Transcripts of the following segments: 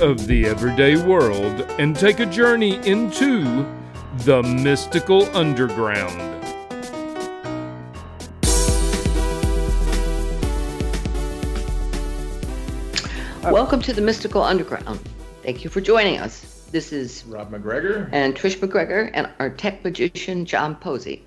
of the everyday world and take a journey into the mystical underground. Welcome to the Mystical Underground. Thank you for joining us. This is Rob McGregor and Trish McGregor and our tech magician, John Posey.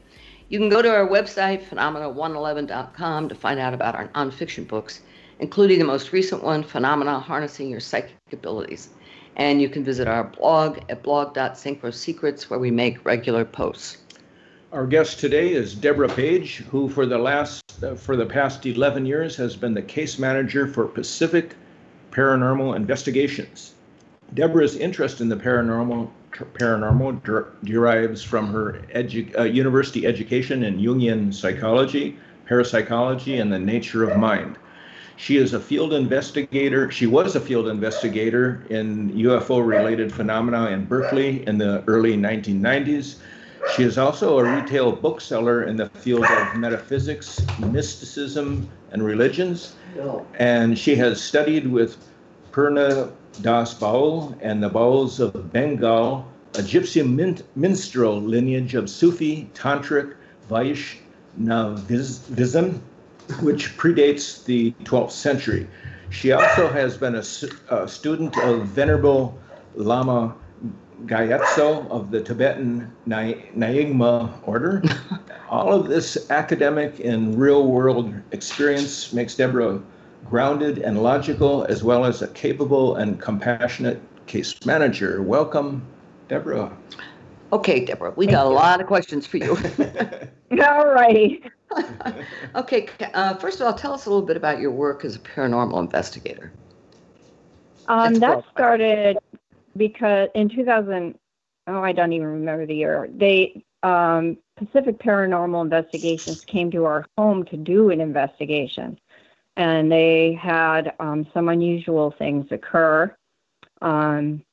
You can go to our website, phenomena111.com, to find out about our nonfiction books, including the most recent one, Phenomena, Harnessing Your Psychic Abilities. And you can visit our blog at blog.synchrosecrets, where we make regular posts. Our guest today is Deborah Page, who for the past 11 years has been the case manager for Pacific Paranormal Investigations. Deborah's interest in the paranormal derives from her university education in Jungian psychology, parapsychology, and the nature of mind. She was a field investigator in UFO-related phenomena in Berkeley in the early 1990s. She is also a retail bookseller in the field of metaphysics, mysticism, and religions. And she has studied with Purna Das Baul and the Bauls of Bengal, a gypsy minstrel lineage of Sufi, Tantric, Vaishnavism, which predates the 12th century. She also has been a student of Venerable Lama Gyatso of the Tibetan Nyingma order. All of this academic and real-world experience makes Deborah grounded and logical, as well as a capable and compassionate case manager. Welcome, Deborah. Okay, Deborah, we got a lot of questions for you. All righty. Okay, first of all, tell us a little bit about your work as a paranormal investigator. That started because in 2000, I don't even remember the year, Pacific Paranormal Investigations came to our home to do an investigation. And they had some unusual things occur. And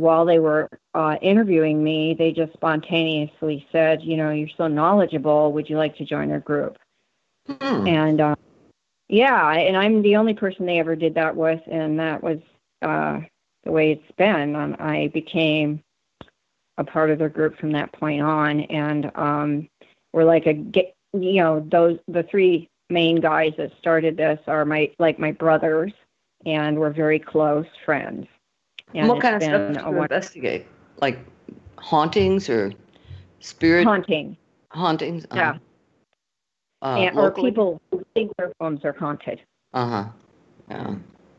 while they were interviewing me, they just spontaneously said, you're so knowledgeable. Would you like to join our group? Mm. And and I'm the only person they ever did that with. And that was the way it's been. I became a part of their group from that point on. And we're like the three main guys that started this are my brothers, and we're very close friends. And what kind of stuff do you investigate? Like hauntings or spirit? Hauntings? Yeah. Or people who think their homes are haunted. Uh-huh. Yeah.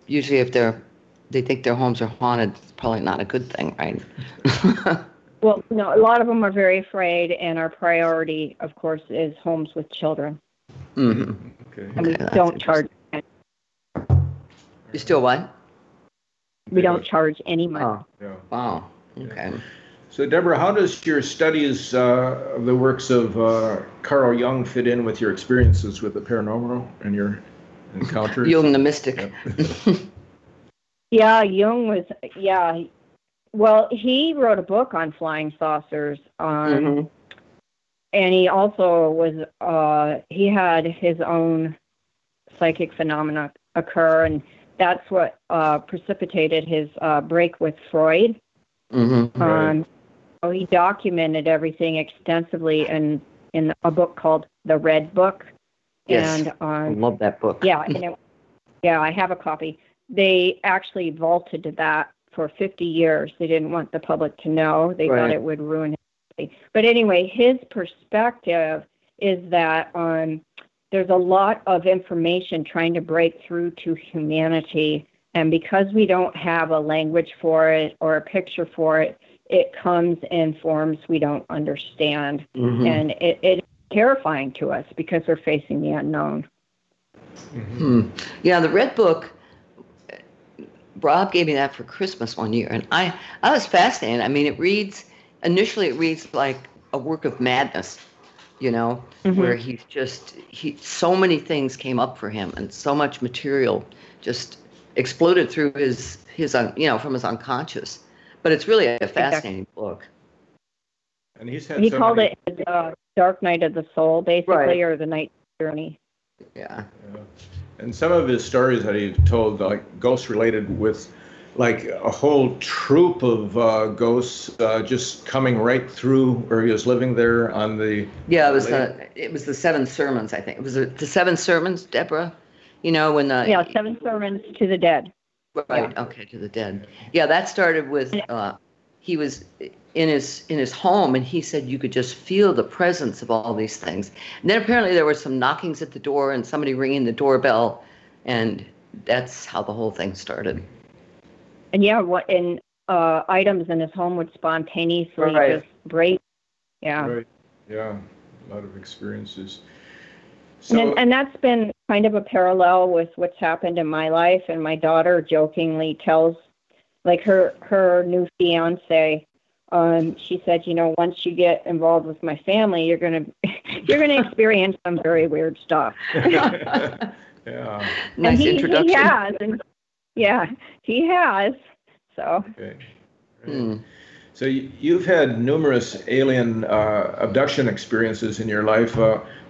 Usually if they think their homes are haunted, it's probably not a good thing, right? Well, no, a lot of them are very afraid, and our priority, of course, is homes with children. Mm-hmm. Okay. And we don't charge. You still what? We don't charge any money. Oh. Yeah. Wow. Okay. So, Deborah, how does your studies of the works of Carl Jung fit in with your experiences with the paranormal and your encounters? Jung the mystic. Yeah. Well, he wrote a book on flying saucers. Mm-hmm. And he also was, he had his own psychic phenomena occur, and that's what precipitated his break with Freud. Mm-hmm. Right. So he documented everything extensively in a book called The Red Book. Yes, and, I love that book. Yeah, I have a copy. They actually vaulted to that for 50 years. They didn't want the public to know. They thought it would ruin it. But anyway, his perspective is that there's a lot of information trying to break through to humanity, and because we don't have a language for it or a picture for it, it comes in forms we don't understand. Mm-hmm. And it is terrifying to us because we're facing the unknown. Mm-hmm. Yeah, the Red Book, Rob gave me that for Christmas one year, and I was fascinated. I mean, initially it reads like a work of madness, you know, mm-hmm. where so many things came up for him, and so much material just exploded through from his unconscious. But it's really a fascinating book. And he called it Dark Night of the Soul, basically, or the Night Journey. Yeah. And some of his stories that he told, like ghost related, with like a whole troop of ghosts just coming right through where he was living there on the... Yeah, it was the Seven Sermons, I think. It was the Seven Sermons, Deborah? You know, when the... Yeah, Seven Sermons to the Dead. Right, yeah. Okay, to the Dead. Yeah, that started with... he was in his home, and he said you could just feel the presence of all these things. And then apparently there were some knockings at the door and somebody ringing the doorbell, and that's how the whole thing started. And items in his home would spontaneously just break. Yeah. Right. Yeah. A lot of experiences. So, and that's been kind of a parallel with what's happened in my life. And my daughter jokingly tells, like, her new fiance, she said, you know, once you get involved with my family, you're gonna experience some very weird stuff. Yeah. Nice introduction. He has. So. Okay. Right. So you've had numerous alien abduction experiences in your life.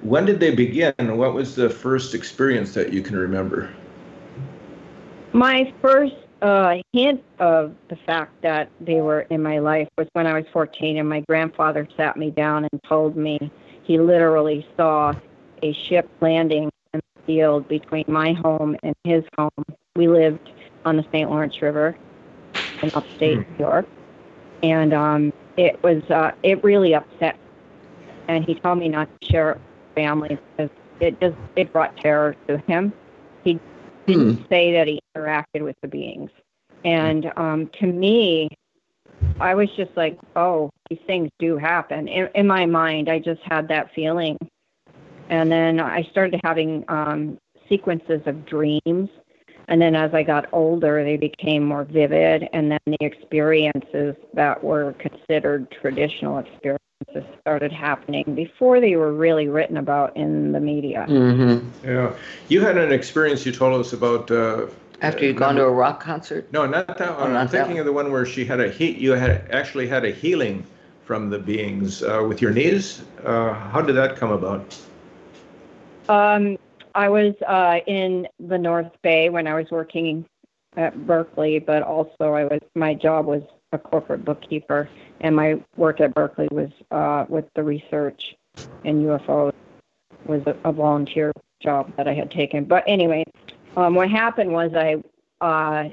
When did they begin? What was the first experience that you can remember? My first hint of the fact that they were in my life was when I was 14, and my grandfather sat me down and told me he literally saw a ship landing in the field between my home and his home. We lived on the St. Lawrence River in upstate New York, and it really upset me. And he told me not to share it with family because it brought terror to him. He didn't say that he interacted with the beings. And to me, I was just like, oh, these things do happen. In my mind, I just had that feeling. And then I started having sequences of dreams. And then as I got older, they became more vivid. And then the experiences that were considered traditional experiences started happening before they were really written about in the media. Mm-hmm. Yeah. You had an experience you told us about. After you'd gone to a rock concert? No, not that one. I'm thinking of the one where you had a healing from the beings with your knees. How did that come about? I was in the North Bay when I was working at Berkeley, but also my job was a corporate bookkeeper, and my work at Berkeley was with the research in UFOs. Was a volunteer job that I had taken. But anyway, what happened was I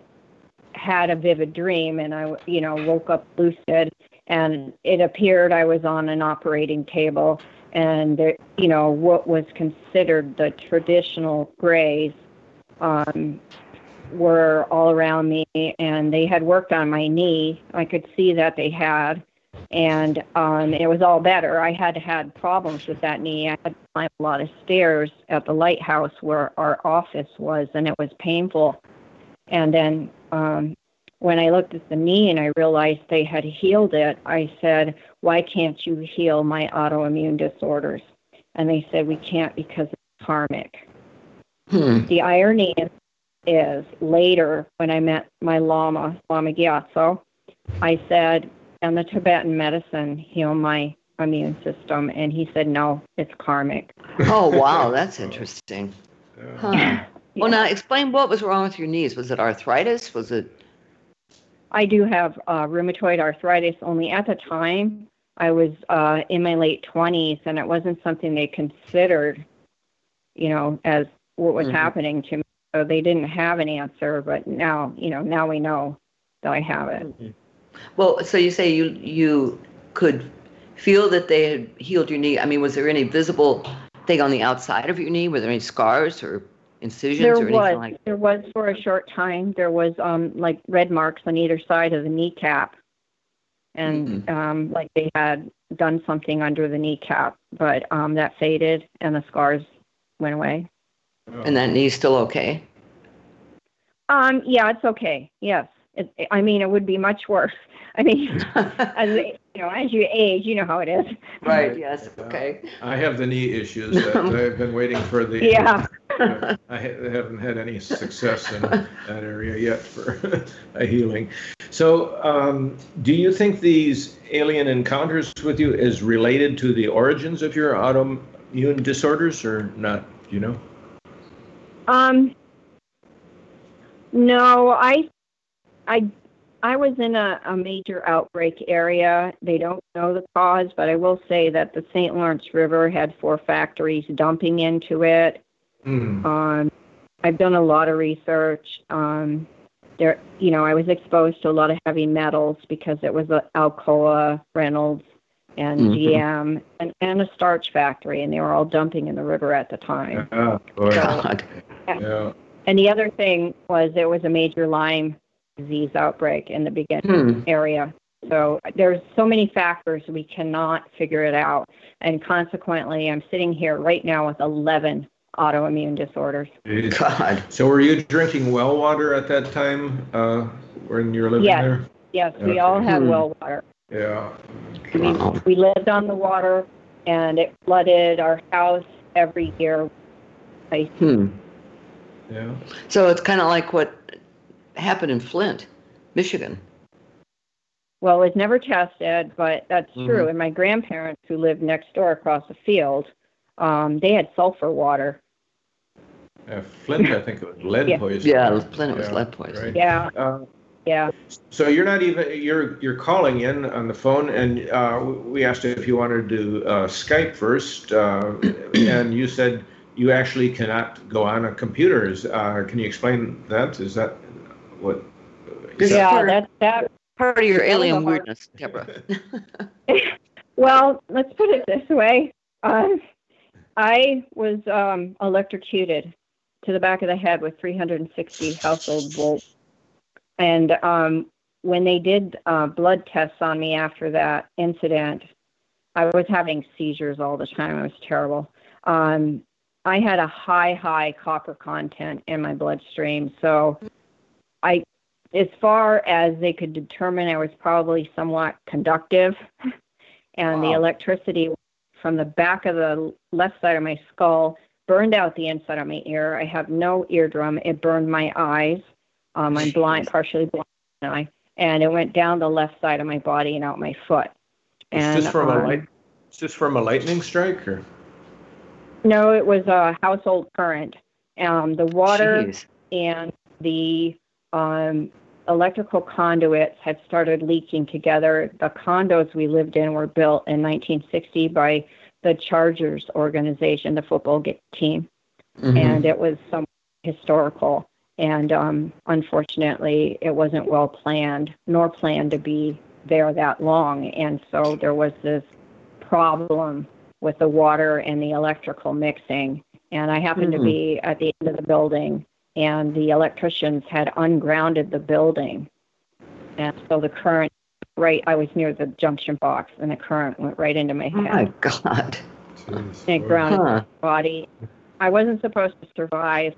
had a vivid dream, and I, you know, woke up lucid, and it appeared I was on an operating table. And, you know, what was considered the traditional grays were all around me, and they had worked on my knee. I could see that they had, and it was all better. I had had problems with that knee. I had to climb a lot of stairs at the lighthouse where our office was, and it was painful. And then when I looked at the knee and I realized they had healed it, I said, why can't you heal my autoimmune disorders? And they said, we can't because it's karmic. The irony is later when I met my Lama, Lama Gyatso, I said, can the Tibetan medicine heal my immune system? And he said, no, it's karmic. Oh, wow. That's interesting. Huh. Yeah. Well, now explain what was wrong with your knees. Was it arthritis? Was it... I do have rheumatoid arthritis, only at the time I was in my late 20s, and it wasn't something they considered, you know, as what was happening to me. So they didn't have an answer, but now, you know, now we know that I have it. Mm-hmm. Well, so you say you could feel that they had healed your knee. I mean, was there any visible thing on the outside of your knee? Were there any scars or incisions or anything like that? There was for a short time. There was like red marks on either side of the kneecap, and like they had done something under the kneecap, but that faded and the scars went away. Oh. And that knee's still okay? Yeah, it's okay. Yes. I mean, it would be much worse. I mean, as you age, you know how it is. Right. Yes. Okay. I have the knee issues. I've been waiting for the. Yeah. I haven't had any success in that area yet for a healing. So, do you think these alien encounters with you is related to the origins of your autoimmune disorders, or not? Do you know? No, I was in a major outbreak area. They don't know the cause, but I will say that the St. Lawrence River had 4 factories dumping into it. Mm. I've done a lot of research. I was exposed to a lot of heavy metals because it was Alcoa, Reynolds, and GM, and a starch factory, and they were all dumping in the river at the time. Oh, God. Yeah. And the other thing was there was a major Lyme disease outbreak in the beginning area. So there's so many factors we cannot figure it out. And consequently, I'm sitting here right now with 11 autoimmune disorders. God. So were you drinking well water at that time when you were living there? Yes, we all had well water. Yeah. We lived on the water, and it flooded our house every year. Yeah. So it's kind of like what happened in Flint, Michigan. Well, it was never tested, but that's true. And my grandparents, who lived next door across the field, they had sulfur water. Flint, I think it was lead poison. Yeah, Flint was lead poison. Right. Yeah. So you're not even you're calling in on the phone, and we asked if you wanted to Skype first, and you said you actually cannot go on a computer. Can you explain that? Is that what? Is that part of your alien weirdness, Deborah. Well, let's put it this way. I was electrocuted to the back of the head with 360 household volts. And when they did blood tests on me after that incident, I was having seizures all the time. It was terrible. I had a high copper content in my bloodstream. So as far as they could determine, I was probably somewhat conductive. And the electricity from the back of the left side of my skull burned out the inside of my ear. I have no eardrum. It burned my eyes. I'm blind, partially blind. And it went down the left side of my body and out my foot. And it's just from a lightning strike? Or? No, it was a household current. The water and the electrical conduits had started leaking together. The condos we lived in were built in 1960 by the Chargers organization, the football team. And it was somewhat historical. And unfortunately, it wasn't well planned, nor planned to be there that long. And so there was this problem with the water and the electrical mixing. And I happened to be at the end of the building, and the electricians had ungrounded the building. And so the current, I was near the junction box, and the current went right into my head. Oh, my God. Jeez. And grounded my body. I wasn't supposed to survive.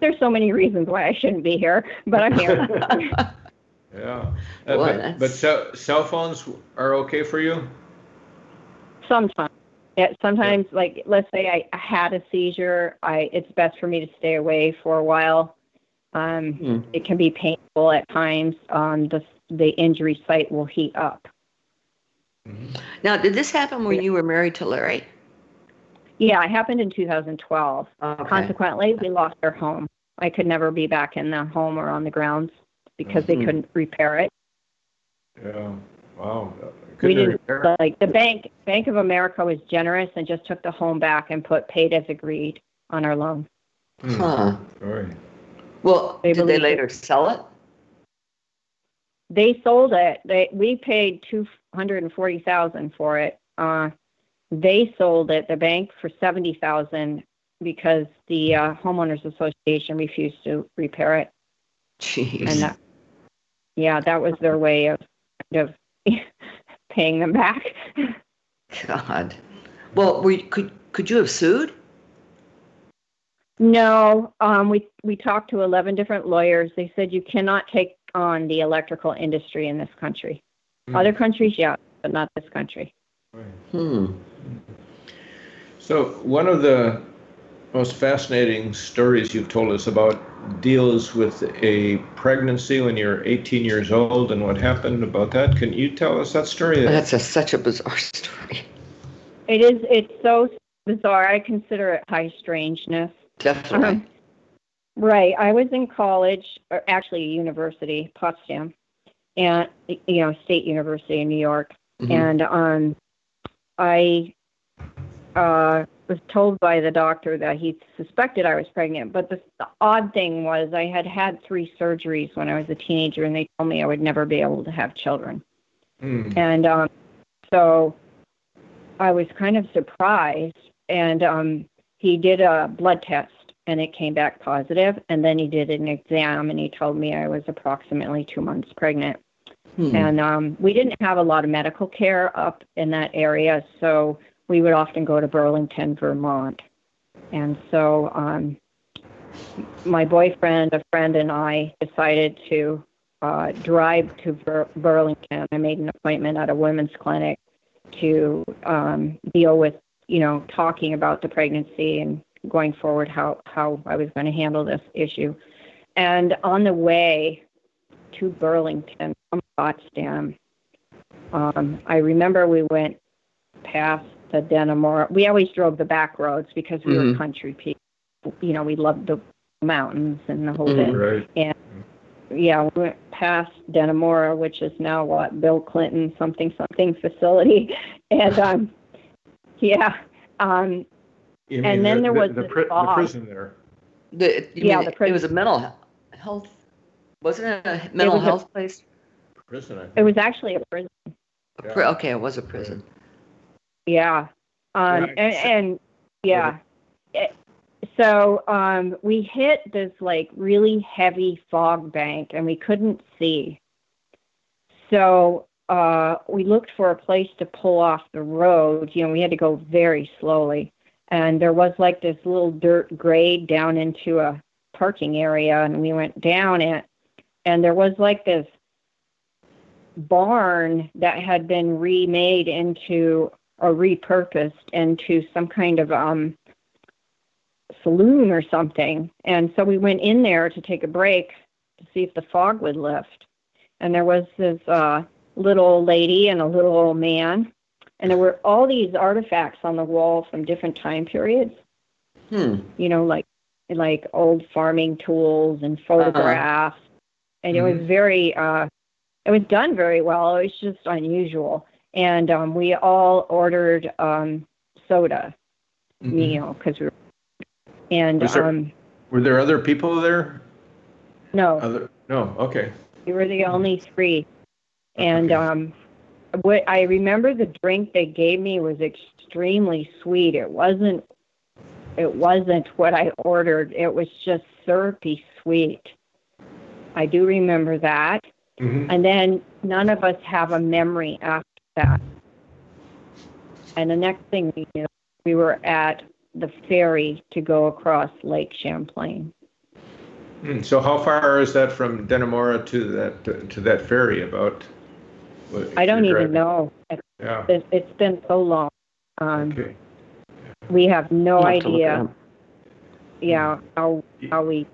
There's so many reasons why I shouldn't be here, but I'm here. But cell phones are okay for you? Sometimes. Sometimes, like, let's say I had a seizure, it's best for me to stay away for a while. It can be painful at times. The injury site will heat up. Now, did this happen when you were married to Larry? Yeah, it happened in 2012. Okay. Consequently, we lost our home. I could never be back in the home or on the grounds because they couldn't repair it. Yeah, wow. The Bank of America was generous and just took the home back and paid as agreed on our loan. Sorry. Well, did they later sell it? They sold it. We paid $240,000 for it. They sold it, the bank, for $70,000 because the homeowners association refused to repair it. Jeez. And that was their way of kind of paying them back. God. Well, could you have sued? No, we talked to 11 different lawyers. They said you cannot take on the electrical industry in this country. Other countries, yeah, but not this country. So one of the most fascinating stories you've told us about deals with a pregnancy when you're 18 years old and what happened about that. Can you tell us that story? That's such a bizarre story. It is. It's so bizarre. I consider it high strangeness. Definitely. Right. I was in college, or actually university, Potsdam, and State University in New York, and I was told by the doctor that he suspected I was pregnant. But the odd thing was I had had 3 surgeries when I was a teenager, and they told me I would never be able to have children. And so I was kind of surprised. And he did a blood test, and it came back positive. And then he did an exam, and he told me I was approximately 2 months pregnant. And we didn't have a lot of medical care up in that area, so we would often go to Burlington, Vermont. And so my boyfriend, a friend, and I decided to drive to Burlington. I made an appointment at a women's clinic to deal with, talking about the pregnancy and going forward how I was going to handle this issue. And on the way to Burlington from Potsdam, I remember we went past the Dannemora. We always drove the back roads because we were country people. We loved the mountains and the whole thing. And we went past Dannemora, which is now what, Bill Clinton something facility. And and then there was the prison there. The prison. It was a mental health. Wasn't it a mental health place? Prison. I think. It was actually a prison. Okay, it was a prison. So we hit this really heavy fog bank, and we couldn't see. So we looked for a place to pull off the road. We had to go very slowly, and there was this little dirt grade down into a parking area, and we went down it, and there was this barn that had been remade into, or repurposed into, some kind of saloon or something. And so we went in there to take a break to see if the fog would lift. And there was this little old lady and a little old man. And there were all these artifacts on the wall from different time periods. Like old farming tools and photographs. And it was it was done very well. It was just unusual. And we all ordered soda, because we were. And were there other people there? No. Okay. We were the only 3, and what I remember, the drink they gave me was extremely sweet. It wasn't what I ordered. It was just syrupy sweet. I do remember that. And then none of us have a memory after that. And the next thing we knew, we were at the ferry to go across Lake Champlain. So how far is that from Dannemora to that ferry? I don't even know. It's been so long. We have no idea. How we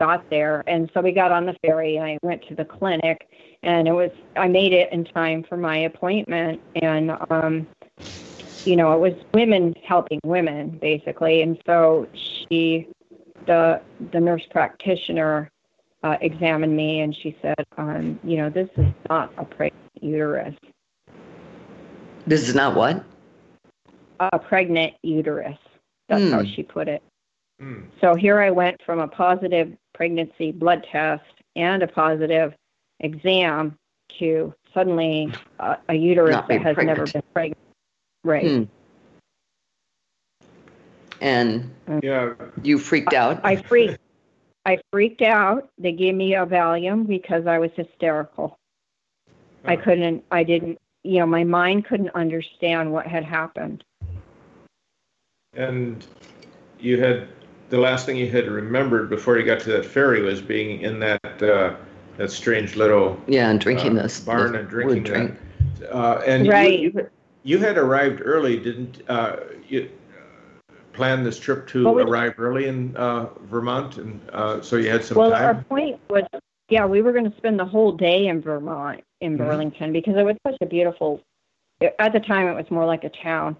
got there. And so we got on the ferry, and I went to the clinic, and I made it in time for my appointment. And it was women helping women, basically. And so she, the nurse practitioner, examined me, and she said, this is not a pregnant uterus. This is not what? A pregnant uterus. That's how she put it. So here I went from a positive pregnancy blood test and a positive exam to suddenly a uterus that has never been pregnant. Right. And you freaked out? I freaked out. They gave me a Valium because I was hysterical. My mind couldn't understand what had happened. And you had the last thing he had remembered before he got to that ferry was being in that that strange little and drinking this barn and drinking that. And right. you had arrived early, didn't you? Plan this trip to arrive early in Vermont, and so you had some time. Well, our point was, we were going to spend the whole day in Vermont, in Burlington, because it was such a beautiful. At the time, it was more like a town,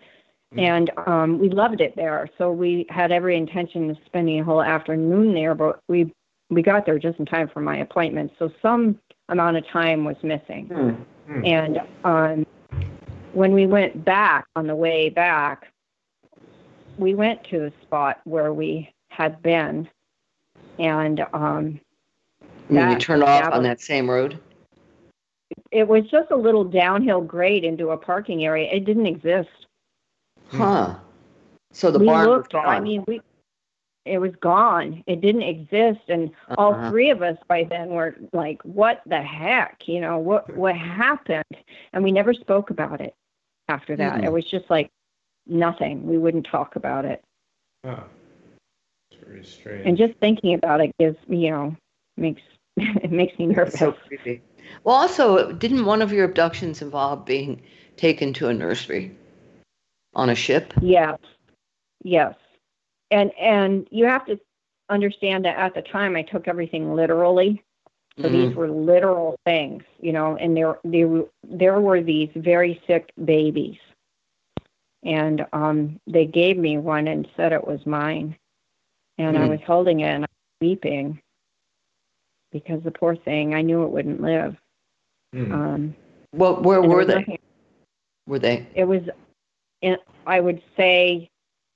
and we loved it there. So we had every intention of spending a whole afternoon there, but we got there just in time for my appointment. So some amount of time was missing, and when we went back on the way back. We went to the spot where we had been, and you turned off on that same road. It was just a little downhill grade into a parking area. It didn't exist. So the barn was gone. I mean, it was gone. It didn't exist, and all three of us by then were like, "What the heck? You know what happened?" And we never spoke about it after that. It was just like. Nothing. We wouldn't talk about it. It's very strange. And just thinking about it gives me, makes me nervous. It's so creepy. Well, also, didn't one of your abductions involve being taken to a nursery on a ship? Yes. And you have to understand that at the time I took everything literally. So these were literal things, and there were these very sick babies. And they gave me one and said it was mine. And I was holding it and I was weeping because the poor thing, I knew it wouldn't live. Where were they? It was, I would say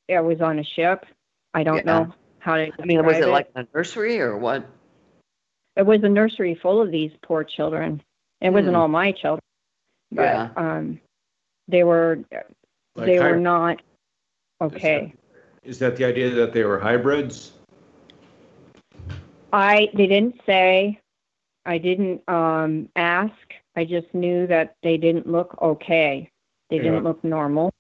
it was on a ship. I don't know how to describe was it like a nursery or what? It was a nursery full of these poor children. It wasn't all my children. But they were... Like they were not okay. Is that the idea that they were hybrids? They didn't say. I didn't ask. I just knew that they didn't look okay. They didn't look normal.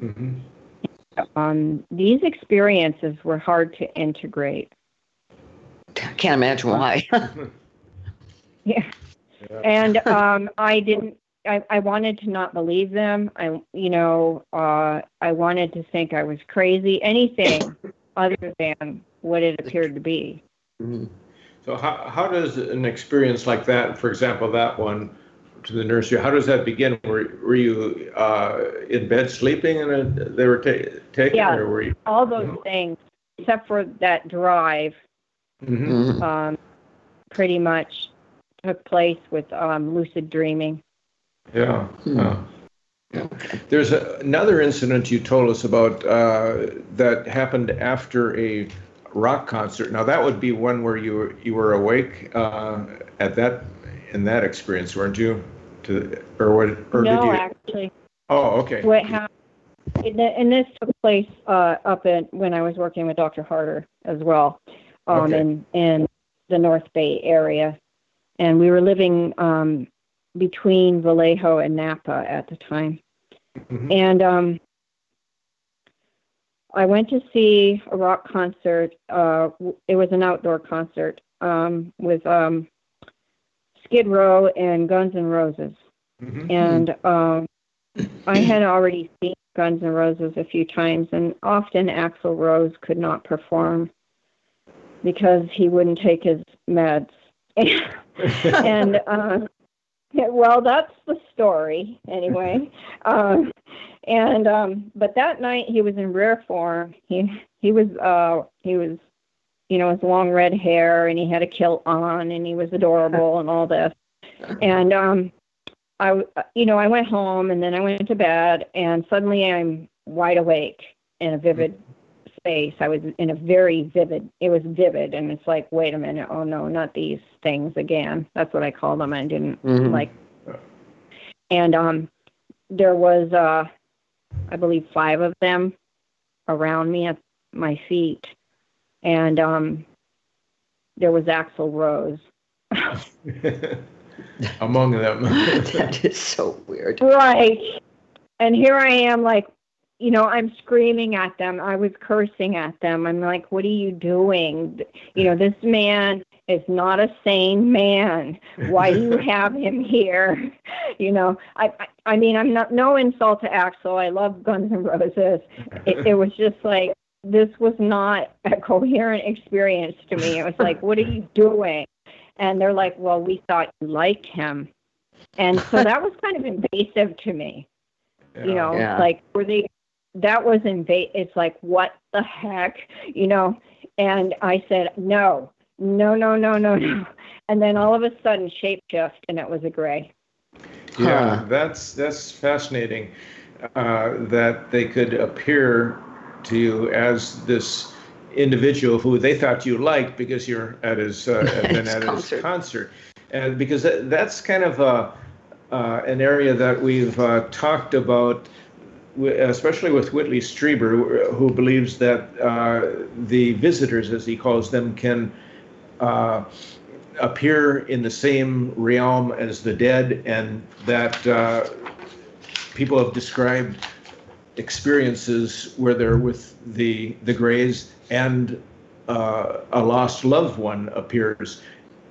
These experiences were hard to integrate. I can't imagine why. And I wanted to not believe them. I wanted to think I was crazy. Anything other than what it appeared to be. So how does an experience like that, for example, that one to the nursery, how does that begin? Were you in bed sleeping and they were taken? Yeah, or were you, all those things, except for that drive, pretty much took place with lucid dreaming. There's another incident you told us about that happened after a rock concert. Now that would be one where you were awake in that experience, weren't you? No, did you... actually. Oh, okay. What happened? And this took place when I was working with Dr. Harder as well, in the North Bay area, and we were living. Between Vallejo and Napa at the time. And I went to see a rock concert. It was an outdoor concert with Skid Row and Guns N' Roses. And I had already seen Guns N' Roses a few times, and often Axl Rose could not perform because he wouldn't take his meds. And... well, that's the story, anyway. But that night he was in rare form. He was, his long red hair, and he had a kilt on, and he was adorable, and all this. And I went home, and then I went to bed, and suddenly I'm wide awake in a vivid space. I was in a it was vivid, and it's like, wait a minute, oh no, not these things again. That's what I called them. I didn't like. And there was, I believe, 5 of them around me at my feet, and there was Axl Rose among them. That is so weird, right? And here I am, like, you know, I'm screaming at them. I was cursing at them. I'm like, what are you doing? You know, this man is not a sane man. Why do you have him here? You know, I mean, I'm not, no insult to Axl. I love Guns N' Roses. It was just like, this was not a coherent experience to me. It was like, what are you doing? And they're like, well, we thought you liked him. And so that was kind of invasive to me. Yeah. You know, yeah. Like, were they, that was invasive. It's like, what the heck, you know? And I said, no. And then all of a sudden shapeshift, and it was a gray. Yeah, that's fascinating that they could appear to you as this individual who they thought you liked because you're at his concert. And because that's kind of an area that we've talked about, especially with Whitley Strieber, who believes that the visitors, as he calls them, can appear in the same realm as the dead, and that people have described experiences where they're with the grays and a lost loved one appears.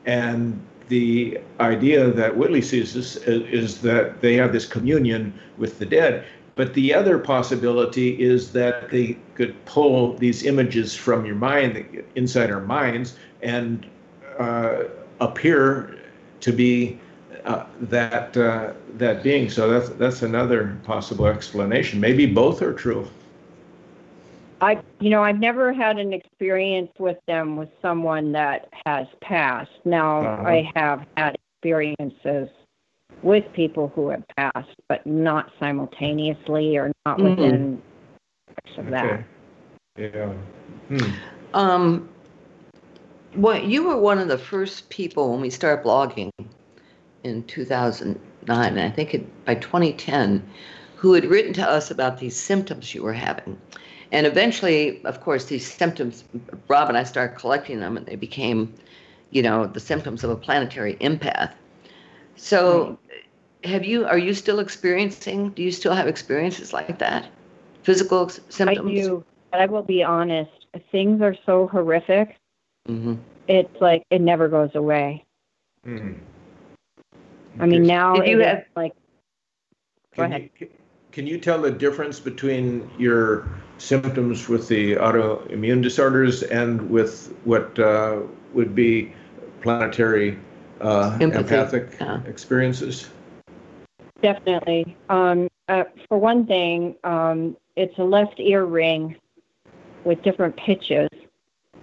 And the idea that Whitley sees this is that they have this communion with the dead. But the other possibility is that they could pull these images from your mind, inside our minds, and appear to be that being. So that's another possible explanation. Maybe both are true. I've never had an experience with them with someone that has passed. Now, I have had experiences with people who have passed, but not simultaneously or not within of that. Yeah. You were one of the first people when we started blogging in 2009, and I think by 2010, who had written to us about these symptoms you were having. And eventually, of course, these symptoms, Rob and I started collecting them, and they became, you know, the symptoms of a planetary empath. So do you still have experiences like that? Physical symptoms? I do, but I will be honest. Things are so horrific. Mm-hmm. It's like it never goes away. Mm-hmm. I mean, now Can you tell the difference between your symptoms with the autoimmune disorders and with what would be planetary empathic experiences? Definitely. For one thing, it's a left ear ring with different pitches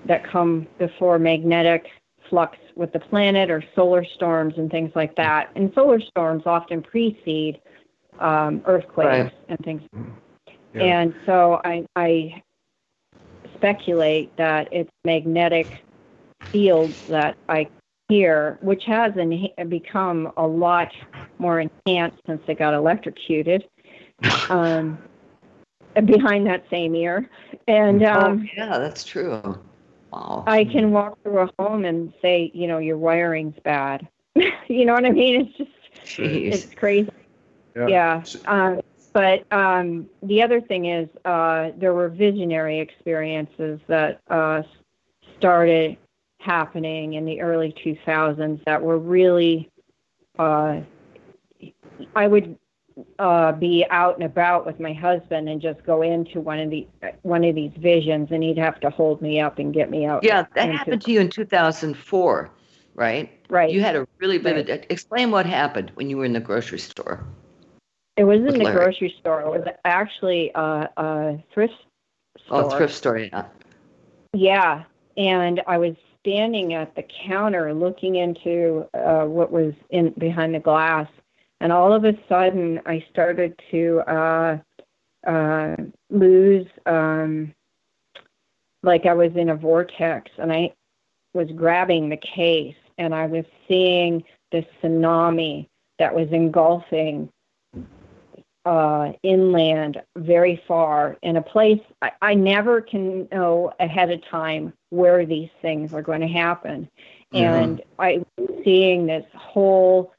that come before magnetic flux with the planet or solar storms and things like that. And solar storms often precede earthquakes and things. Yeah. And so I speculate that it's magnetic fields that I hear, which has become a lot more enhanced since they got electrocuted behind that same ear. And yeah, that's true. Wow. I can walk through a home and say, you know, your wiring's bad. You know what I mean? It's just, it's crazy. Yeah. But the other thing is there were visionary experiences that started happening in the early 2000s that were really, I would be out and about with my husband and just go into one of these visions, and he'd have to hold me up and get me out. Yeah, that happened to you in 2004, right? Right. You had a really vivid. Right. Explain what happened when you were in the grocery store. It was in the grocery store. It was actually a thrift store. Oh, thrift store, yeah. Yeah, and I was standing at the counter looking into what was in behind the glass, and all of a sudden I started to lose, like I was in a vortex, and I was grabbing the case, and I was seeing this tsunami that was engulfing inland very far in a place I never can know ahead of time where these things are going to happen. And I was seeing this whole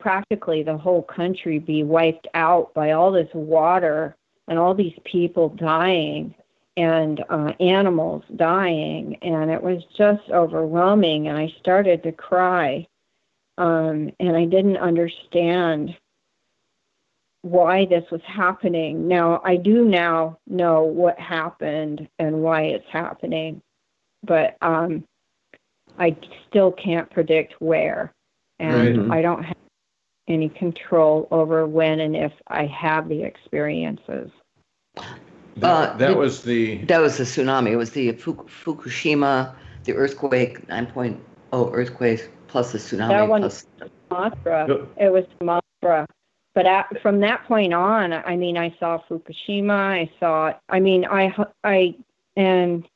practically the whole country be wiped out by all this water and all these people dying and animals dying, and it was just overwhelming, and I started to cry, and I didn't understand why this was happening. Now, I do now know what happened and why it's happening, but I still can't predict where, and I don't have any control over when and if I have the experiences. That was the tsunami. It was the Fukushima, the earthquake, 9.0 earthquake plus the tsunami. That one was Sumatra. It was Sumatra. But from that point on, I mean, I saw Fukushima. And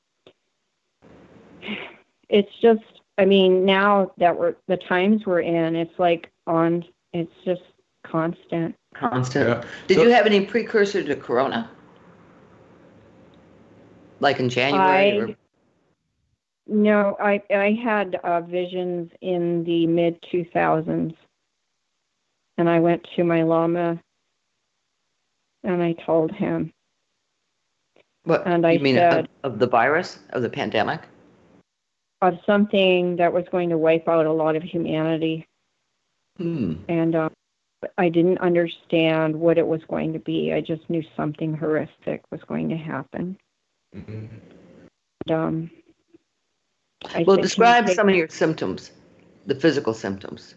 it's just, I mean, now that the times we're in, it's like it's just constant. Yeah. Did you have any precursor to Corona? Like in January? No, I had visions in the mid-2000s, and I went to my Lama, and I told him. You mean of the virus, of the pandemic? Of something that was going to wipe out a lot of humanity. And I didn't understand what it was going to be. I just knew something horrific was going to happen. Describe some of your symptoms, the physical symptoms,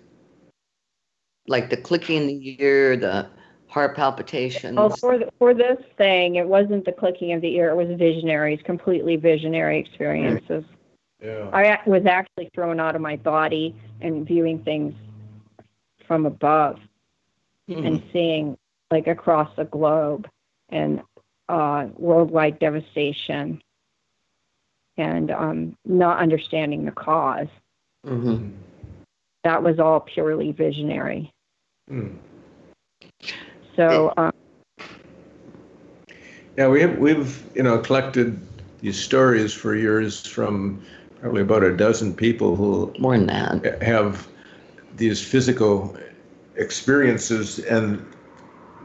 like the clicking in the ear, the heart palpitations. Oh, for this thing, it wasn't the clicking of the ear. It was visionaries, completely visionary experiences. Yeah. I was actually thrown out of my body and viewing things from above and seeing like across the globe and worldwide devastation and not understanding the cause. That was all purely visionary. So we've collected these stories for years from probably about a dozen people who more than that have these physical experiences and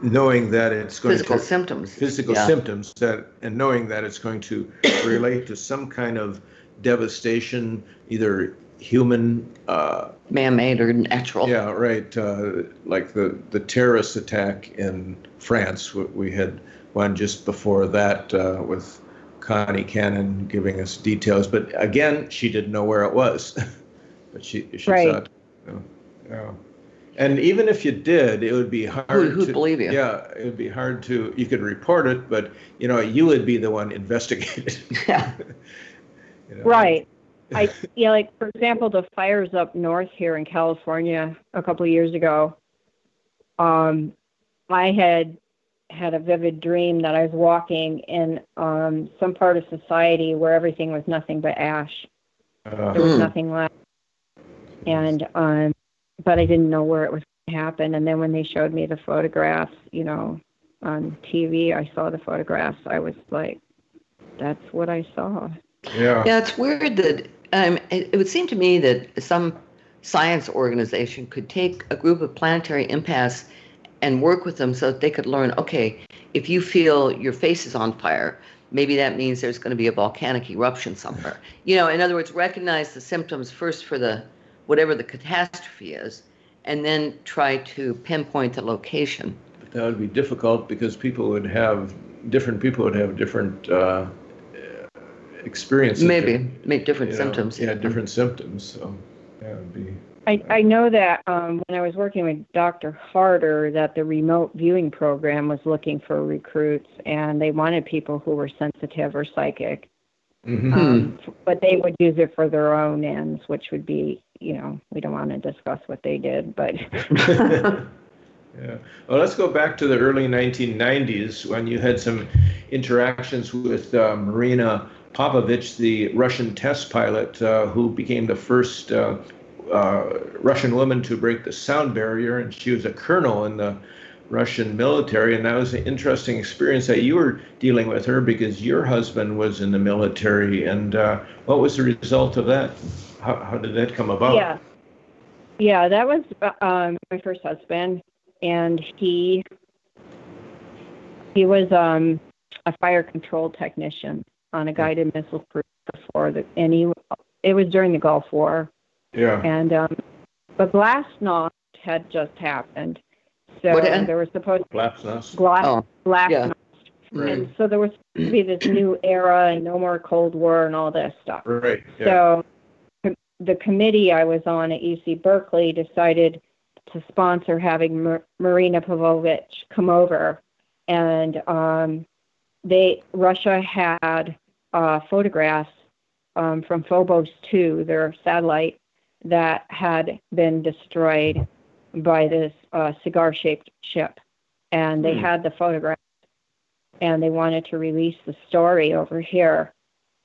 knowing that it's going physical to symptoms. Physical symptoms that, and knowing that it's going to relate to some kind of devastation, either human, man-made or natural. Yeah, right. Like the terrorist attack in France, we had one just before that with Connie Cannon giving us details. But again, she didn't know where it was, but she saw it. And even if you did, it would be hard who'd believe you? Yeah, it would be hard to, you could report it, but, you know, you would be the one investigated. Yeah. Right. Like, for example, the fires up north here in California a couple of years ago, I had a vivid dream that I was walking in some part of society where everything was nothing but ash. There was nothing left. And, but I didn't know where it was going to happen. And then when they showed me the photographs, you know, on TV, I saw the photographs. I was like, that's what I saw. Yeah, it's weird that it would seem to me that some science organization could take a group of planetary empaths and work with them so that they could learn, okay, if you feel your face is on fire, maybe that means there's going to be a volcanic eruption somewhere. You know, in other words, recognize the symptoms first for the whatever the catastrophe is, and then try to pinpoint the location. But that would be difficult because people would have different experiences. Maybe different symptoms. Yeah, different symptoms. So that would be. I know that when I was working with Dr. Harder, that the remote viewing program was looking for recruits, and they wanted people who were sensitive or psychic. But they would use it for their own ends, which would be, you know, we don't want to discuss what they did, but. Yeah. Well, let's go back to the early 1990s when you had some interactions with Marina Popovich, the Russian test pilot who became the first Russian woman to break the sound barrier. And she was a colonel in the Russian military, and that was an interesting experience that you were dealing with her because your husband was in the military. And what was the result of that? How did that come about? Yeah, that was my first husband, and he He was a fire control technician on a guided missile crew before the, and he, it was during the Gulf War. Yeah. And the glasnost had just happened. So there was supposed to be glasnost. Yeah. Right. And so there was supposed to be this new era and no more Cold War and all this stuff. Right. Yeah. So the committee I was on at UC Berkeley decided to sponsor having Marina Popovich come over. And Russia had photographs from Phobos 2, their satellite, that had been destroyed by this cigar-shaped ship. And they had the photographs, and they wanted to release the story over here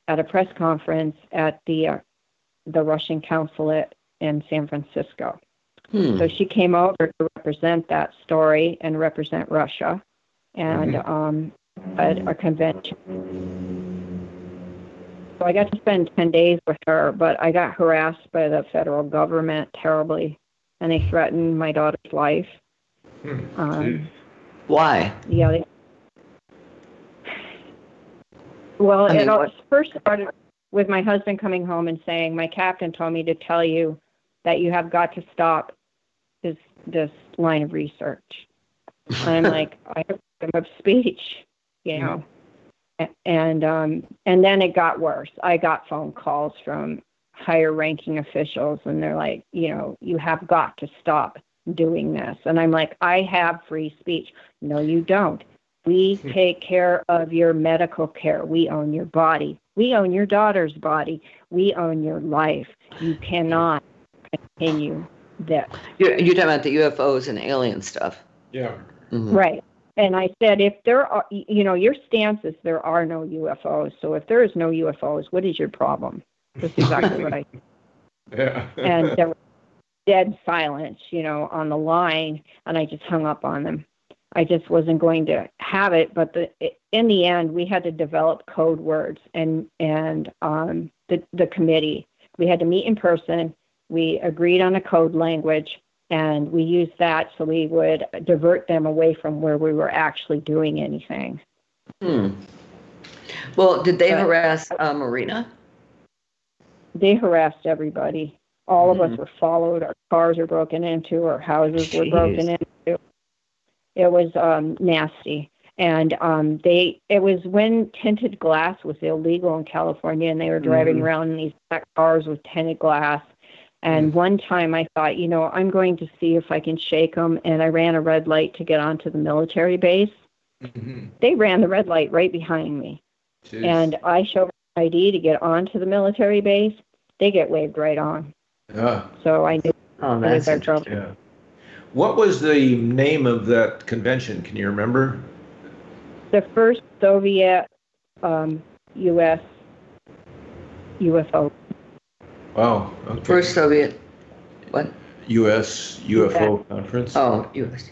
at a press conference at the Russian consulate in San Francisco. So she came over to represent that story and represent Russia and at a convention. So I got to spend 10 days with her, but I got harassed by the federal government terribly, and they threatened my daughter's life. Why? Yeah. It first started with my husband coming home and saying, my captain told me to tell you that you have got to stop this line of research. And I'm like, I have freedom of speech, you know. And then it got worse. I got phone calls from higher ranking officials, and they're like, you know, you have got to stop doing this. And I'm like, I have free speech. No, you don't. We take care of your medical care. We own your body. We own your daughter's body. We own your life. You cannot continue this. You're talking about the UFOs and alien stuff. Yeah. Mm-hmm. Right. And I said, if there are, you know, your stance is there are no UFOs. So if there is no UFOs, what is your problem? That's exactly what I said. Yeah. And there was dead silence, you know, on the line. And I just hung up on them. I just wasn't going to have it. But in the end, we had to develop code words and the committee. We had to meet in person. We agreed on a code language, and we used that so we would divert them away from where we were actually doing anything. Well, did they harass Marina? They harassed everybody. All of us were followed. Our cars were broken into. Our houses were broken into. It was nasty. And it was when tinted glass was illegal in California, and they were driving around in these black cars with tinted glass. And one time I thought, you know, I'm going to see if I can shake them. And I ran a red light to get onto the military base. They ran the red light right behind me. Jeez. And I showed my ID to get onto the military base. They get waved right on. So I knew that was their trouble. Yeah. What was the name of that convention? Can you remember? The first Soviet U.S. UFO. Wow. Okay. First Soviet, what? U.S. UFO conference. Oh, U.S.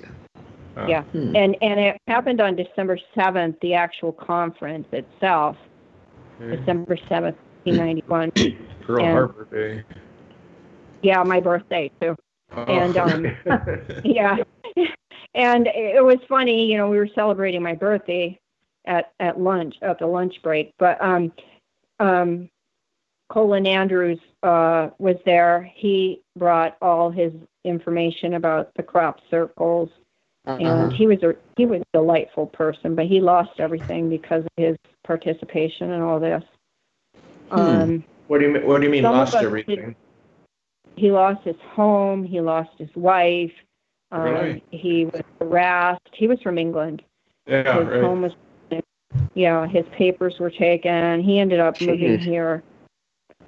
Yeah. And it happened on December 7th, the actual conference itself, December 7th, 1991. Pearl Harbor Day. Yeah, my birthday, too. Oh. And, yeah. And it was funny, you know, we were celebrating my birthday at lunch, at the lunch break. But, Colin Andrews was there. He brought all his information about the crop circles, and he was a delightful person, but he lost everything because of his participation and all this. What do you mean lost everything? He lost his home. He lost his wife. Really? He was harassed. He was from England. Yeah, his home was, his papers were taken. He ended up moving here.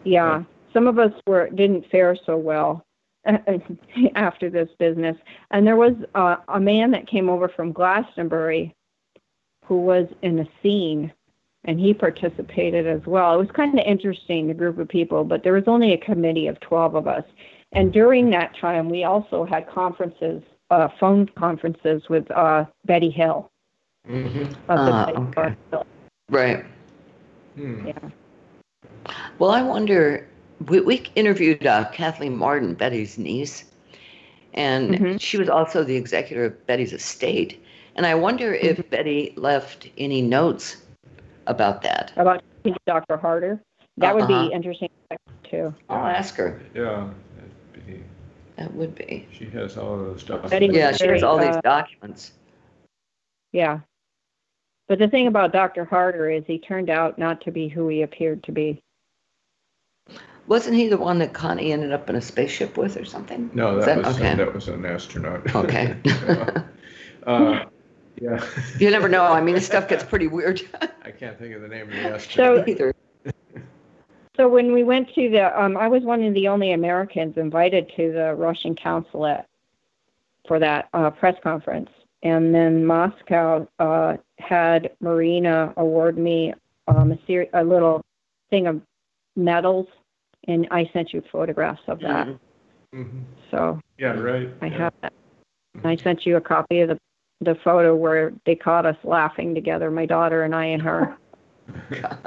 Yeah, some of us didn't fare so well after this business. And there was a man that came over from Glastonbury who was in a scene, and he participated as well. It was kind of interesting, the group of people, but there was only a committee of 12 of us. And during that time, we also had conferences, phone conferences with Betty Hill. Right. Yeah. Well, I wonder, we interviewed Kathleen Martin, Betty's niece, and she was also the executor of Betty's estate. And I wonder if Betty left any notes about that. About Dr. Harder? That would be interesting too. I'll ask her. Yeah. That would be. She has all those documents. Yeah, she has all these documents. Yeah. But the thing about Dr. Harder is he turned out not to be who he appeared to be. Wasn't he the one that Connie ended up in a spaceship with or something? No, that was an astronaut. Okay. Yeah. You never know. I mean, this stuff gets pretty weird. I can't think of the name of the astronaut either. So when we went to the, I was one of the only Americans invited to the Russian consulate for that press conference. And then Moscow had Marina award me a little thing of medals, and I sent you photographs of that. Mm-hmm. So yeah, right. I have that. Mm-hmm. I sent you a copy of the photo where they caught us laughing together, my daughter and I and her. God.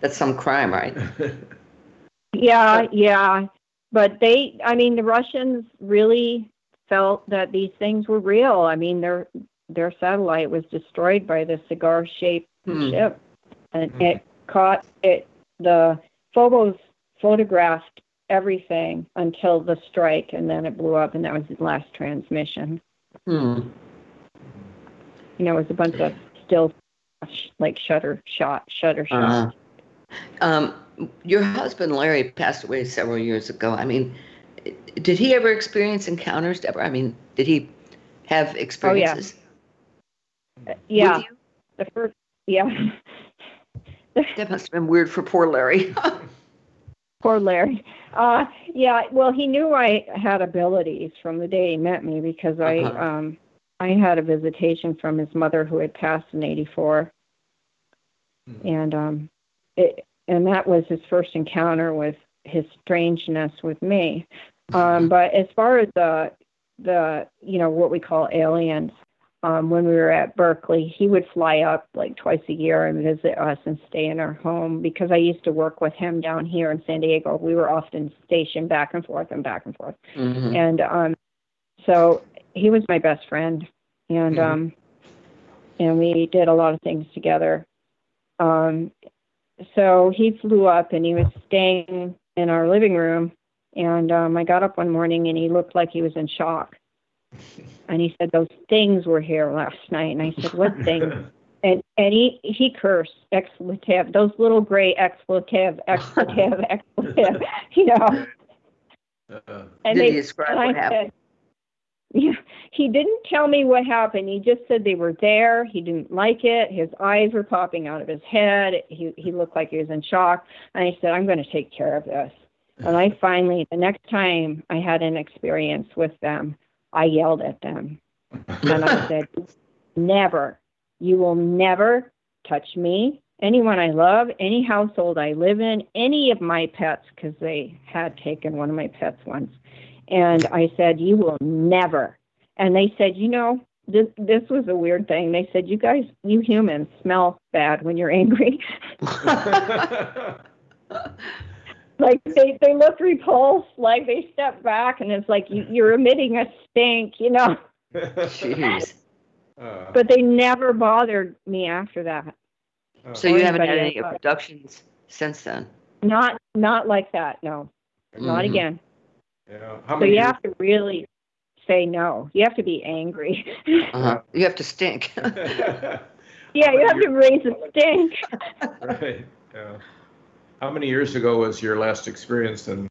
That's some crime, right? Yeah. But the Russians really felt that these things were real. I mean, their satellite was destroyed by the cigar-shaped ship. And it caught it. The Phobos photographed everything until the strike, and then it blew up, and that was the last transmission. Mm. You know, it was a bunch of still, like, shutter shots. Uh-huh. Your husband, Larry, passed away several years ago. I mean, did he ever experience encounters, Deborah? I mean, did he have experiences? Oh, yeah. Yeah. That must have been weird for poor Larry. Poor Larry. Yeah, well, he knew I had abilities from the day he met me because I had a visitation from his mother who had passed in 1984. And, and that was his first encounter with his strangeness with me. But as far as the you know, what we call aliens, when we were at Berkeley, he would fly up like twice a year and visit us and stay in our home because I used to work with him down here in San Diego. We were often stationed back and forth and back and forth. Mm-hmm. And so he was my best friend. And and we did a lot of things together. So he flew up and he was staying in our living room. And I got up one morning and he looked like he was in shock. And he said, "Those things were here last night." And I said, "What things?" And he cursed, expletive, those little gray expletive, you know. And did he describe what happened? Yeah, he didn't tell me what happened. He just said they were there. He didn't like it. His eyes were popping out of his head. He looked like he was in shock. And I said, "I'm going to take care of this." And I finally, the next time I had an experience with them, I yelled at them. And I said, "Never. You will never touch me, anyone I love, any household I live in, any of my pets," because they had taken one of my pets once. And I said, "You will never." And they said, "You know, this was a weird thing." They said, "You guys, you humans smell bad when you're angry." Like they looked repulsed, like they stepped back, and it's like you're emitting a stink, you know. Jeez. But they never bothered me after that. So you haven't had any abductions since then? Not like that. No, not again. Yeah. So you have to really say no. You have to be angry. You have to stink. Yeah, you have to raise a stink. Right. Yeah. How many years ago was your last experience of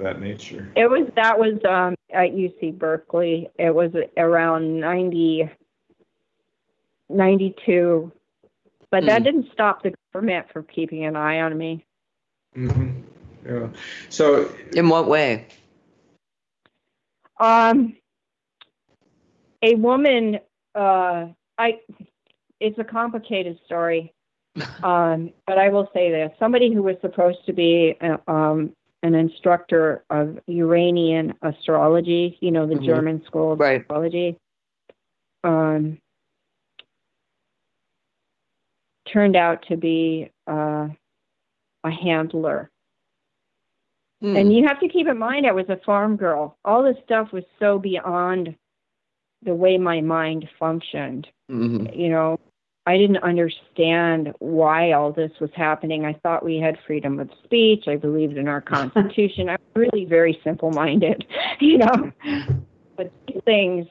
that nature? That was at UC Berkeley. It was around 92, but that didn't stop the government from keeping an eye on me. Mm-hmm. Yeah. So, in what way? A woman. It's a complicated story. But I will say this: somebody who was supposed to be an instructor of Uranian astrology, you know, the German school of astrology, turned out to be a handler. And you have to keep in mind, I was a farm girl. All this stuff was so beyond the way my mind functioned. Mm-hmm. You know, I didn't understand why all this was happening. I thought we had freedom of speech. I believed in our Constitution. I'm really very simple-minded, you know. But these things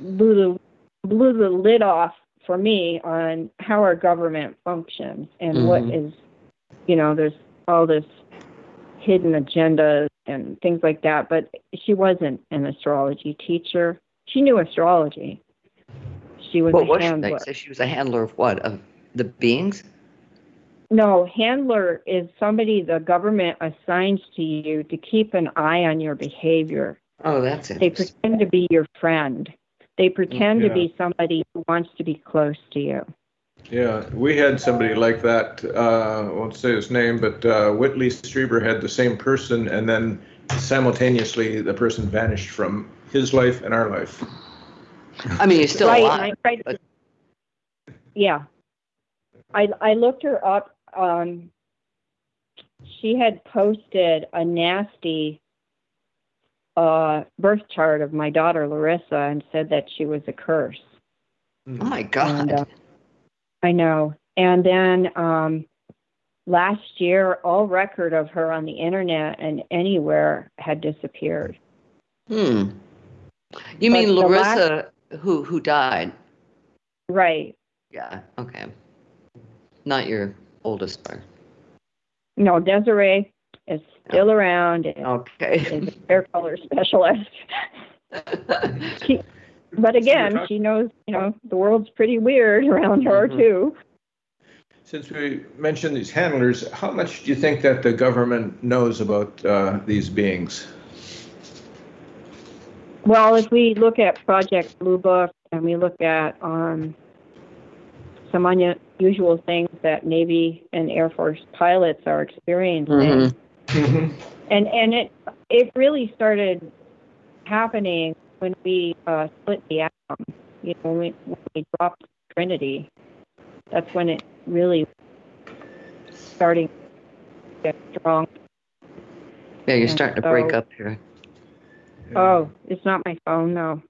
blew the lid off for me on how our government functions and mm-hmm. what is, you know, there's all this hidden agendas and things like that. But she wasn't an astrology teacher. She knew astrology. She was a handler. So she was a handler of what? Of the beings? No, handler is somebody the government assigns to you to keep an eye on your behavior. Oh, that's it. They pretend to be your friend. They pretend to be somebody who wants to be close to you. Yeah, we had somebody like that. I won't say his name, but Whitley Strieber had the same person, and then simultaneously the person vanished from his life and our life. I mean, he's still alive. I looked her up. She had posted a nasty birth chart of my daughter Larissa and said that she was a curse. Oh my God. And, I know. And then last year, all record of her on the internet and anywhere had disappeared. Hmm. You but mean Larissa, who died? Right. Yeah. Okay. Not your oldest daughter. No, Desiree is still around. And is a hair color specialist. But again, she knows, you know, the world's pretty weird around her too. Since we mentioned these handlers, how much do you think that the government knows about these beings? Well, if we look at Project Blue Book and we look at some unusual things that Navy and Air Force pilots are experiencing, and it really started happening when we split the atom, you know, when we dropped Trinity. That's when it really starting to get strong. Yeah, you're starting to break up here. Oh, it's not my phone, no.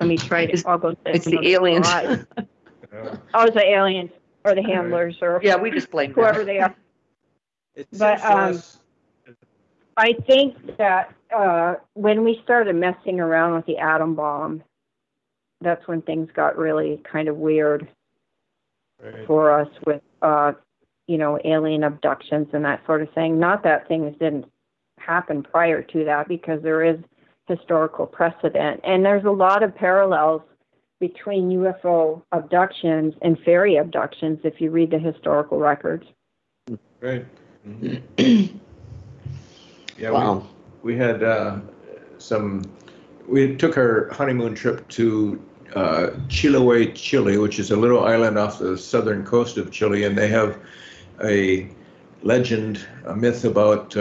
Let me try to. I'll go. It's the aliens. Oh, it's the aliens or the handlers or we just blame whoever they are. But I think that when we started messing around with the atom bomb, that's when things got really kind of weird for us with, you know, alien abductions and that sort of thing. Not that things didn't happen prior to that, because there is historical precedent. And there's a lot of parallels between UFO abductions and fairy abductions if you read the historical records. Right. Mm-hmm. Yeah, wow. We had we took our honeymoon trip to Chiloé, Chile, which is a little island off the southern coast of Chile, and they have a legend, a myth about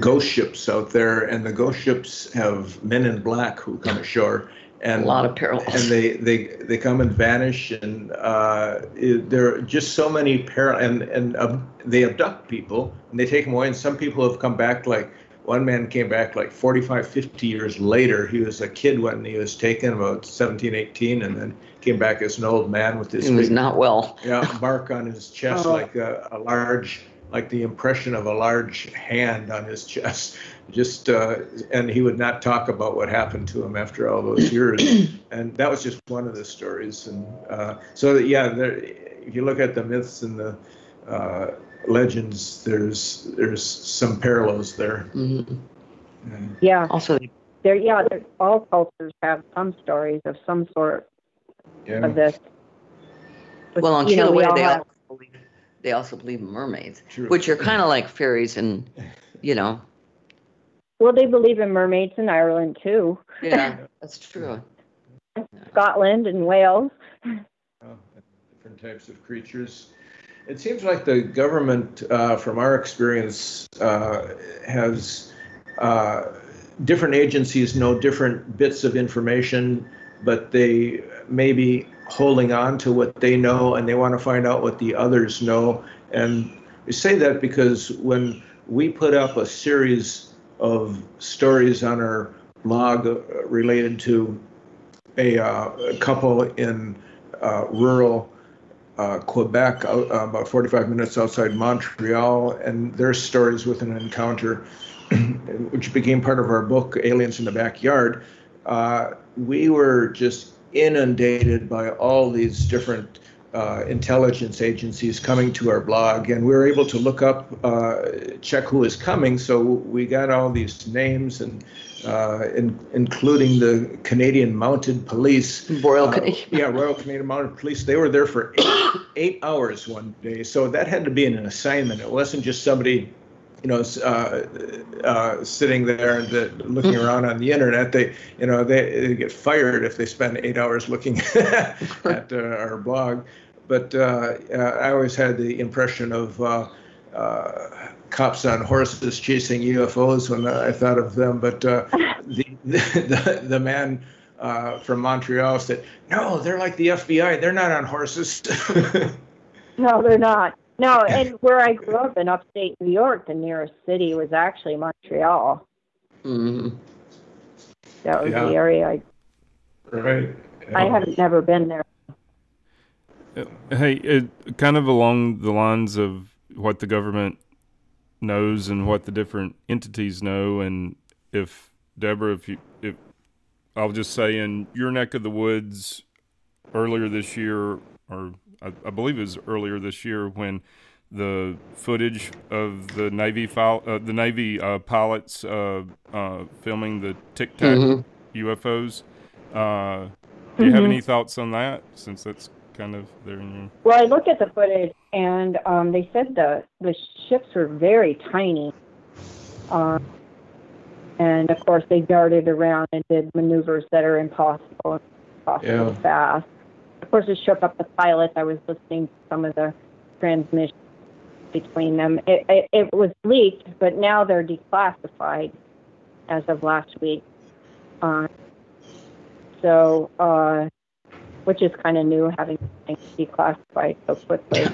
ghost ships out there, and the ghost ships have men in black who come ashore. And a lot of parallels. And they come and vanish, and there are just so many parallels. And they abduct people, and they take them away. And some people have come back, like one man came back like 45, 50 years later. He was a kid when he was taken, about 17, 18, and then came back as an old man with this. He was not well. Yeah, mark on his chest, like a large, like the impression of a large hand on his chest. Just and he would not talk about what happened to him after all those years. And that was just one of the stories. And if you look at the myths and the legends, there's some parallels there. Mm-hmm. Yeah. Also, all cultures have some stories of some sort of this. But, well, on Chile, they also believe in mermaids, which are kind of like fairies, and, you know. Well, they believe in mermaids in Ireland, too. Yeah, that's true. Scotland and Wales. Oh, different types of creatures. It seems like the government, from our experience, has different agencies know different bits of information, but they maybe holding on to what they know, and they want to find out what the others know. And we say that because when we put up a series of stories on our blog related to a couple in rural Quebec, about 45 minutes outside Montreal, and their stories with an encounter, which became part of our book, Aliens in the Backyard. We were just inundated by all these different intelligence agencies coming to our blog, and we were able to look up, check who is coming. So we got all these names, and including the Canadian Mounted Police. Royal Canadian Mounted Police. They were there for eight hours one day. So that had to be an assignment. It wasn't just somebody, sitting there and looking around on the internet. They get fired if they spend 8 hours looking at our blog. But I always had the impression of cops on horses chasing UFOs when I thought of them. But the man from Montreal said, "No, they're like the FBI. They're not on horses." No, they're not. No, and where I grew up in upstate New York, the nearest city was actually Montreal. Mm-hmm. That was the area I haven't never been there. Hey, kind of along the lines of what the government knows and what the different entities know, and if, Deborah, if I'll just say in your neck of the woods earlier this year, or I believe it was earlier this year, when the footage of the Navy pilots filming the Tic Tac UFOs. Do you have any thoughts on that? Since that's kind of there in your... Well, I looked at the footage, and they said the ships were very tiny, and of course they darted around and did maneuvers that are impossible, fast. Of course, it shook up the pilots. I was listening to some of the transmissions between them. It was leaked, but now they're declassified as of last week. So, which is kind of new, having things declassified so quickly.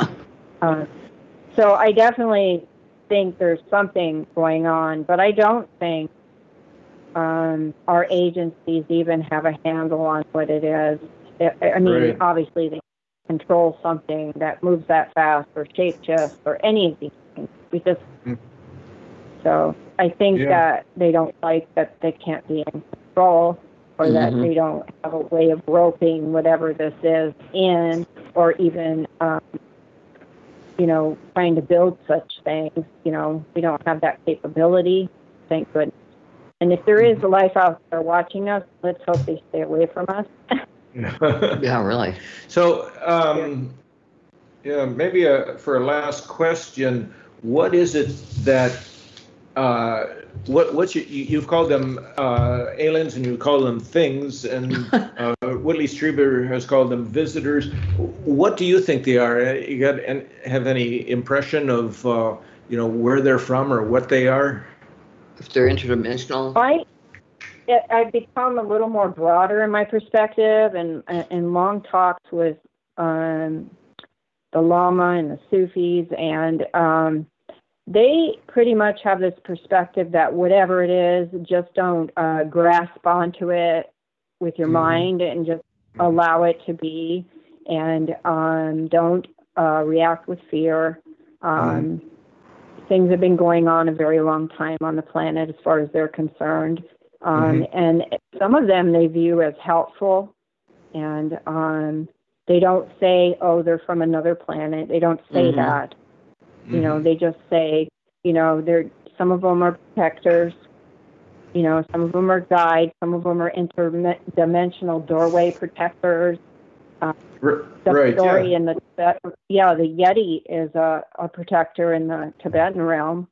So I definitely think there's something going on, but I don't think our agencies even have a handle on what it is. I mean, obviously they control something that moves that fast, or shapeshifts, or any of these things. So I think that they don't like that they can't be in control, or that they don't have a way of roping whatever this is in, or even, trying to build such things. We don't have that capability, thank goodness. And if there is a life out there watching us, let's hope they stay away from us. Yeah, really. So, maybe for a last question, what is it that you've called them aliens, and you call them things, and Whitley Strieber has called them visitors. What do you think they are? You got and have any impression of where they're from or what they are? If they're interdimensional, right? I've become a little more broader in my perspective, and long talks with the Lama and the Sufis, and they pretty much have this perspective that whatever it is, just don't grasp onto it with your mind, and just allow it to be, and don't react with fear. Things have been going on a very long time on the planet as far as they're concerned. And some of them they view as helpful, and they don't say, oh, they're from another planet. They don't say that. They just say, they're, some of them are protectors, some of them are guides, some of them are interdimensional doorway protectors. Story in the Yeti is a protector in the Tibetan realm.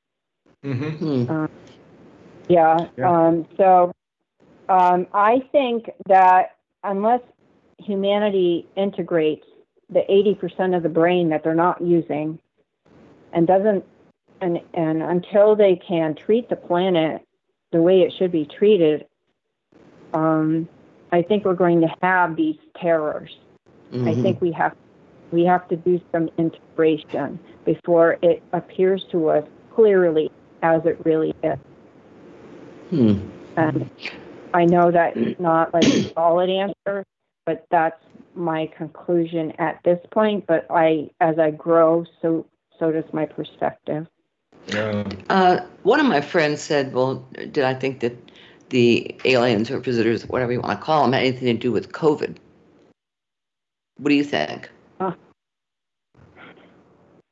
I think that unless humanity integrates the 80% of the brain that they're not using, and doesn't, and until they can treat the planet the way it should be treated, I think we're going to have these terrors. I think we have to do some integration before it appears to us clearly as it really is. And I know that's not like a solid answer, but that's my conclusion at this point. But as I grow, so does my perspective. One of my friends said, well, did I think that the aliens or visitors, whatever you want to call them, had anything to do with COVID? What do you think?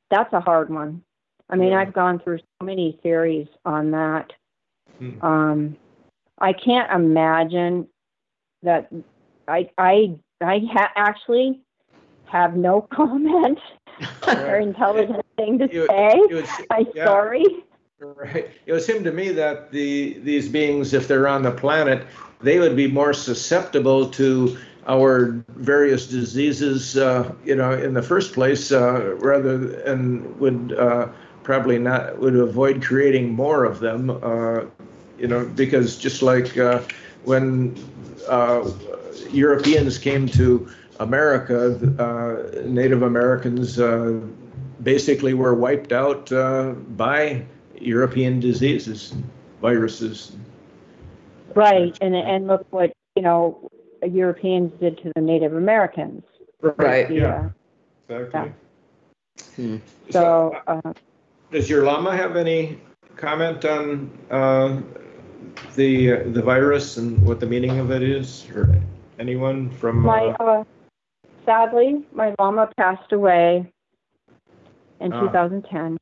That's a hard one. I mean, I've gone through so many theories on that. I can't imagine that. I actually have no comment. Very intelligent thing to say. I'm sorry. Right. It would seem to me that these beings, if they're on the planet, they would be more susceptible to our various diseases, in the first place, would avoid creating more of them, because just like when Europeans came to America, Native Americans basically were wiped out by European diseases, viruses. Right, and look what, Europeans did to the Native Americans. Right, yeah. Exactly. Yeah. So does your Lama have any comment on the virus and what the meaning of it is? Or anyone from... Sadly, my Lama passed away in 2010.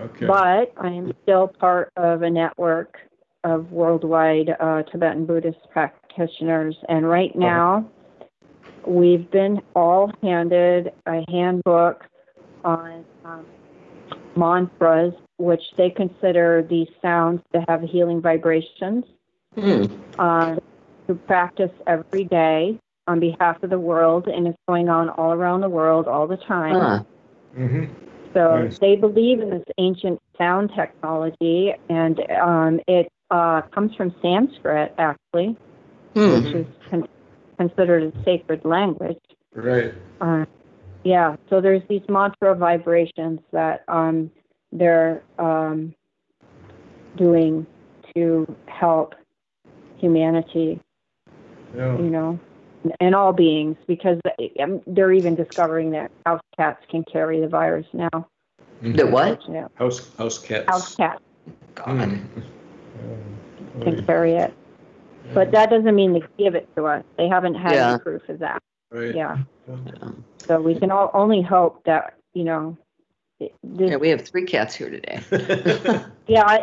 Okay. But I am still part of a network of worldwide Tibetan Buddhist practitioners. And right now, we've been all handed a handbook on mantras, which they consider these sounds to have healing vibrations, to practice every day on behalf of the world. And it's going on all around the world all the time. So they believe in this ancient sound technology, and it comes from Sanskrit, actually, which is considered a sacred language. Right. So there's these mantra vibrations that they're doing to help humanity, and all beings, because they're even discovering that house cats can carry the virus now. The what? Yeah. House cats. House cats. God. Can carry it. Yeah. But that doesn't mean they give it to us. They haven't had any proof of that. Right. Yeah. So we can only hope that, we have 3 cats here today.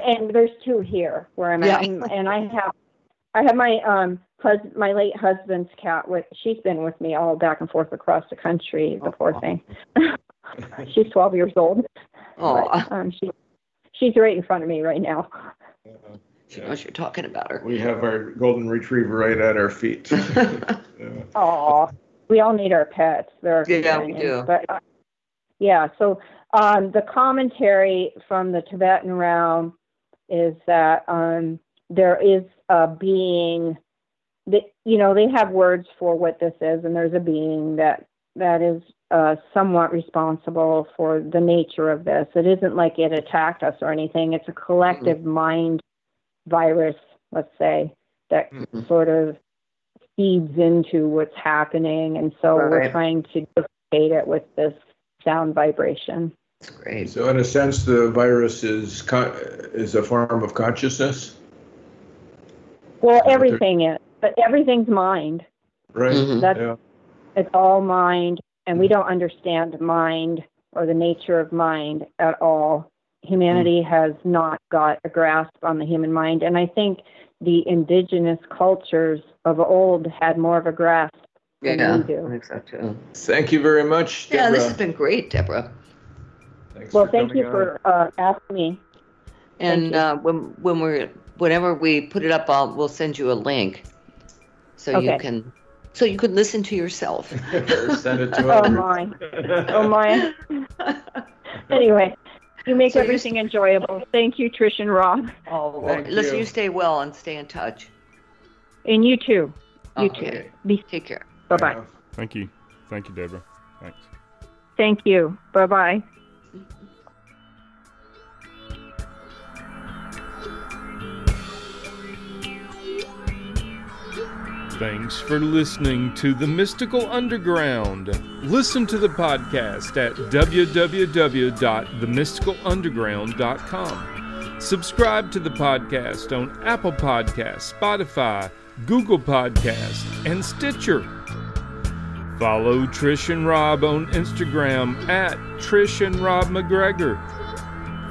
And there's 2 here where I'm at. And I have my my late husband's cat. She's been with me all back and forth across the country. The poor thing. She's 12 years old. She's right in front of me right now. She knows you're talking about her. We have our golden retriever right at our feet. We all need our pets. We do. But, so the commentary from the Tibetan realm is that there is a being that, they have words for what this is, and there's a being that is somewhat responsible for the nature of this. It isn't like it attacked us or anything. It's a collective mind virus, let's say, that sort of feeds into what's happening, and so we're trying to dissipate it with this sound vibration. That's great. So in a sense, the virus is a form of consciousness? Well, everything is, but everything's mind. Right. It's all mind, and we don't understand mind or the nature of mind at all. Humanity has not got a grasp on the human mind, and I think the indigenous cultures of old had more of a grasp than we do. I think so too. Thank you very much, Deborah. Yeah, this has been great, Deborah. Thank you for asking me. And whenever we put it up, we'll send you a link, so you can listen to yourself. Send it to others. Oh my! Anyway, you make everything enjoyable. Thank you, Trish and Rob. Oh, listen, you stay well and stay in touch. And you too. You too. Take care. Bye bye. Thank you, Deborah. Thanks. Thank you. Bye bye. Thanks for listening to The Mystical Underground. Listen to the podcast at www.themysticalunderground.com. Subscribe to the podcast on Apple Podcasts, Spotify, Google Podcasts, and Stitcher. Follow Trish and Rob on Instagram at Trish and Rob McGregor.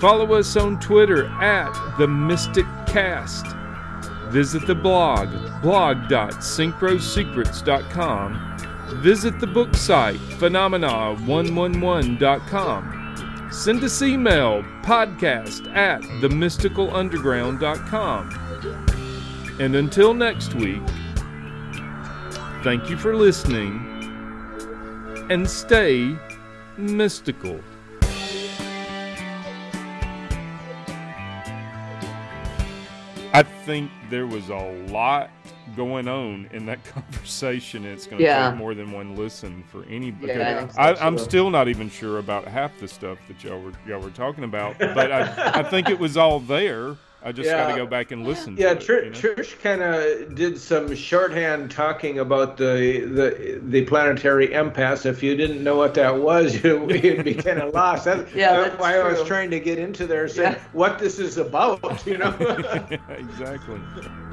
Follow us on Twitter at The Mystic Cast. Visit the blog, blog.synchrosecrets.com. Visit the book site, phenomena111.com. Send us email, podcast at themysticalunderground.com. And until next week, thank you for listening and stay mystical. I think there was a lot going on in that conversation. It's going to take more than one listen for anybody. Yeah, I'm still not even sure about half the stuff that y'all were talking about, but I think it was all there. I just got to go back and listen to it. Yeah, Trish kind of did some shorthand talking about the planetary impasse. If you didn't know what that was, you'd be kind of lost. That's why I was trying to get into there, saying what this is about, you know? Exactly.